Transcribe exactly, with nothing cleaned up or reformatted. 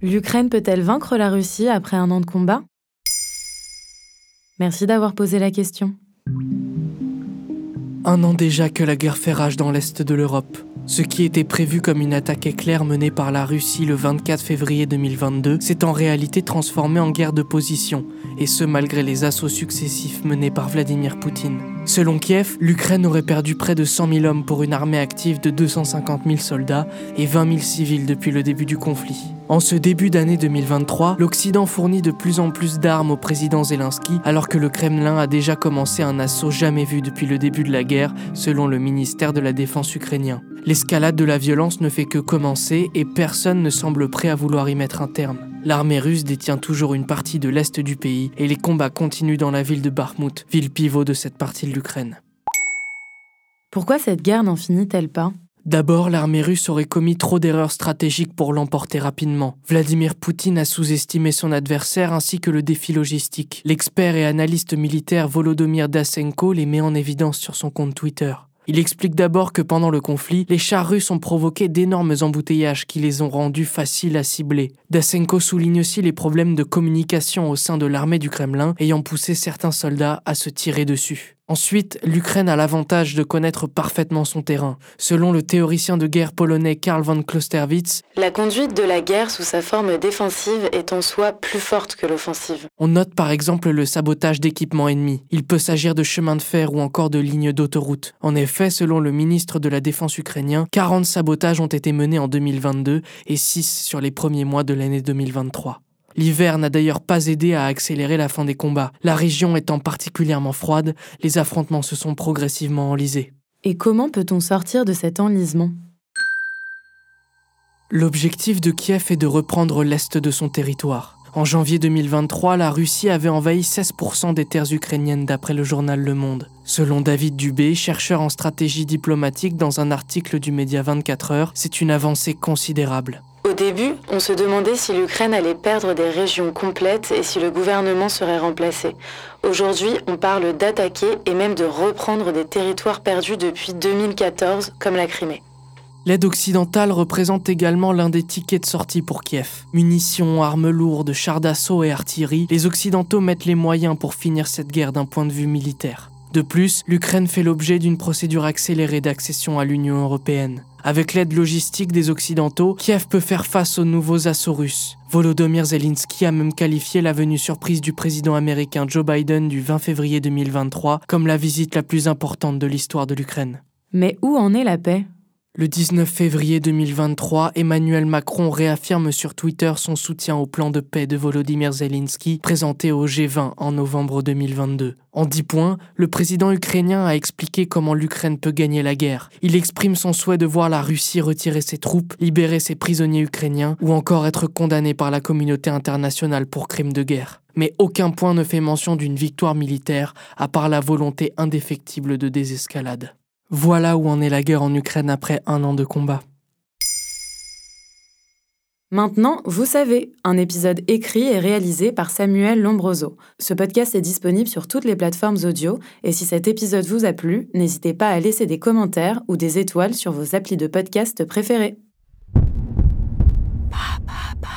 L'Ukraine peut-elle vaincre la Russie après un an de combat ? Merci d'avoir posé la question. Un an déjà que la guerre fait rage dans l'Est de l'Europe. Ce qui était prévu comme une attaque éclair menée par la Russie le vingt-quatre février deux mille vingt-deux s'est en réalité transformé en guerre de position, et ce malgré les assauts successifs menés par Vladimir Poutine. Selon Kiev, l'Ukraine aurait perdu près de cent mille hommes pour une armée active de deux cent cinquante mille soldats et vingt mille civils depuis le début du conflit. En ce début d'année deux mille vingt-trois, l'Occident fournit de plus en plus d'armes au président Zelensky, alors que le Kremlin a déjà commencé un assaut jamais vu depuis le début de la guerre, selon le ministère de la Défense ukrainien. L'escalade de la violence ne fait que commencer et personne ne semble prêt à vouloir y mettre un terme. L'armée russe détient toujours une partie de l'est du pays et les combats continuent dans la ville de Bakhmut, ville pivot de cette partie de l'Ukraine. Pourquoi cette guerre n'en finit-elle pas ? D'abord, l'armée russe aurait commis trop d'erreurs stratégiques pour l'emporter rapidement. Vladimir Poutine a sous-estimé son adversaire ainsi que le défi logistique. L'expert et analyste militaire Volodymyr Dasenko les met en évidence sur son compte Twitter. Il explique d'abord que pendant le conflit, les chars russes ont provoqué d'énormes embouteillages qui les ont rendus faciles à cibler. Dasenko souligne aussi les problèmes de communication au sein de l'armée du Kremlin, ayant poussé certains soldats à se tirer dessus. Ensuite, l'Ukraine a l'avantage de connaître parfaitement son terrain. Selon le théoricien de guerre polonais Karl von Clausewitz, « La conduite de la guerre sous sa forme défensive est en soi plus forte que l'offensive. » On note par exemple le sabotage d'équipements ennemis. Il peut s'agir de chemins de fer ou encore de lignes d'autoroute. En effet, selon le ministre de la Défense ukrainien, quarante sabotages ont été menés en deux mille vingt-deux et six sur les premiers mois de l'année deux mille vingt-trois. L'hiver n'a d'ailleurs pas aidé à accélérer la fin des combats. La région étant particulièrement froide, les affrontements se sont progressivement enlisés. Et comment peut-on sortir de cet enlisement ? L'objectif de Kiev est de reprendre l'est de son territoire. En janvier deux mille vingt-trois, la Russie avait envahi seize pour cent des terres ukrainiennes d'après le journal Le Monde. Selon David Dubé, chercheur en stratégie diplomatique dans un article du média vingt-quatre heures, c'est une avancée considérable. Au début, on se demandait si l'Ukraine allait perdre des régions complètes et si le gouvernement serait remplacé. Aujourd'hui, on parle d'attaquer et même de reprendre des territoires perdus depuis deux mille quatorze, comme la Crimée. L'aide occidentale représente également l'un des tickets de sortie pour Kiev. Munitions, armes lourdes, chars d'assaut et artillerie, les Occidentaux mettent les moyens pour finir cette guerre d'un point de vue militaire. De plus, l'Ukraine fait l'objet d'une procédure accélérée d'accession à l'Union européenne. Avec l'aide logistique des Occidentaux, Kiev peut faire face aux nouveaux assauts russes. Volodymyr Zelensky a même qualifié la venue surprise du président américain Joe Biden du vingt février deux mille vingt-trois comme la visite la plus importante de l'histoire de l'Ukraine. Mais où en est la paix ? Le dix-neuf février deux mille vingt-trois, Emmanuel Macron réaffirme sur Twitter son soutien au plan de paix de Volodymyr Zelensky présenté au G vingt en novembre deux mille vingt-deux. En dix points, le président ukrainien a expliqué comment l'Ukraine peut gagner la guerre. Il exprime son souhait de voir la Russie retirer ses troupes, libérer ses prisonniers ukrainiens ou encore être condamnée par la communauté internationale pour crimes de guerre. Mais aucun point ne fait mention d'une victoire militaire, à part la volonté indéfectible de désescalade. Voilà où en est la guerre en Ukraine après un an de combat. Maintenant, vous savez, un épisode écrit et réalisé par Samuel Lombroso. Ce podcast est disponible sur toutes les plateformes audio, et si cet épisode vous a plu, n'hésitez pas à laisser des commentaires ou des étoiles sur vos applis de podcast préférés. Bah, bah, bah.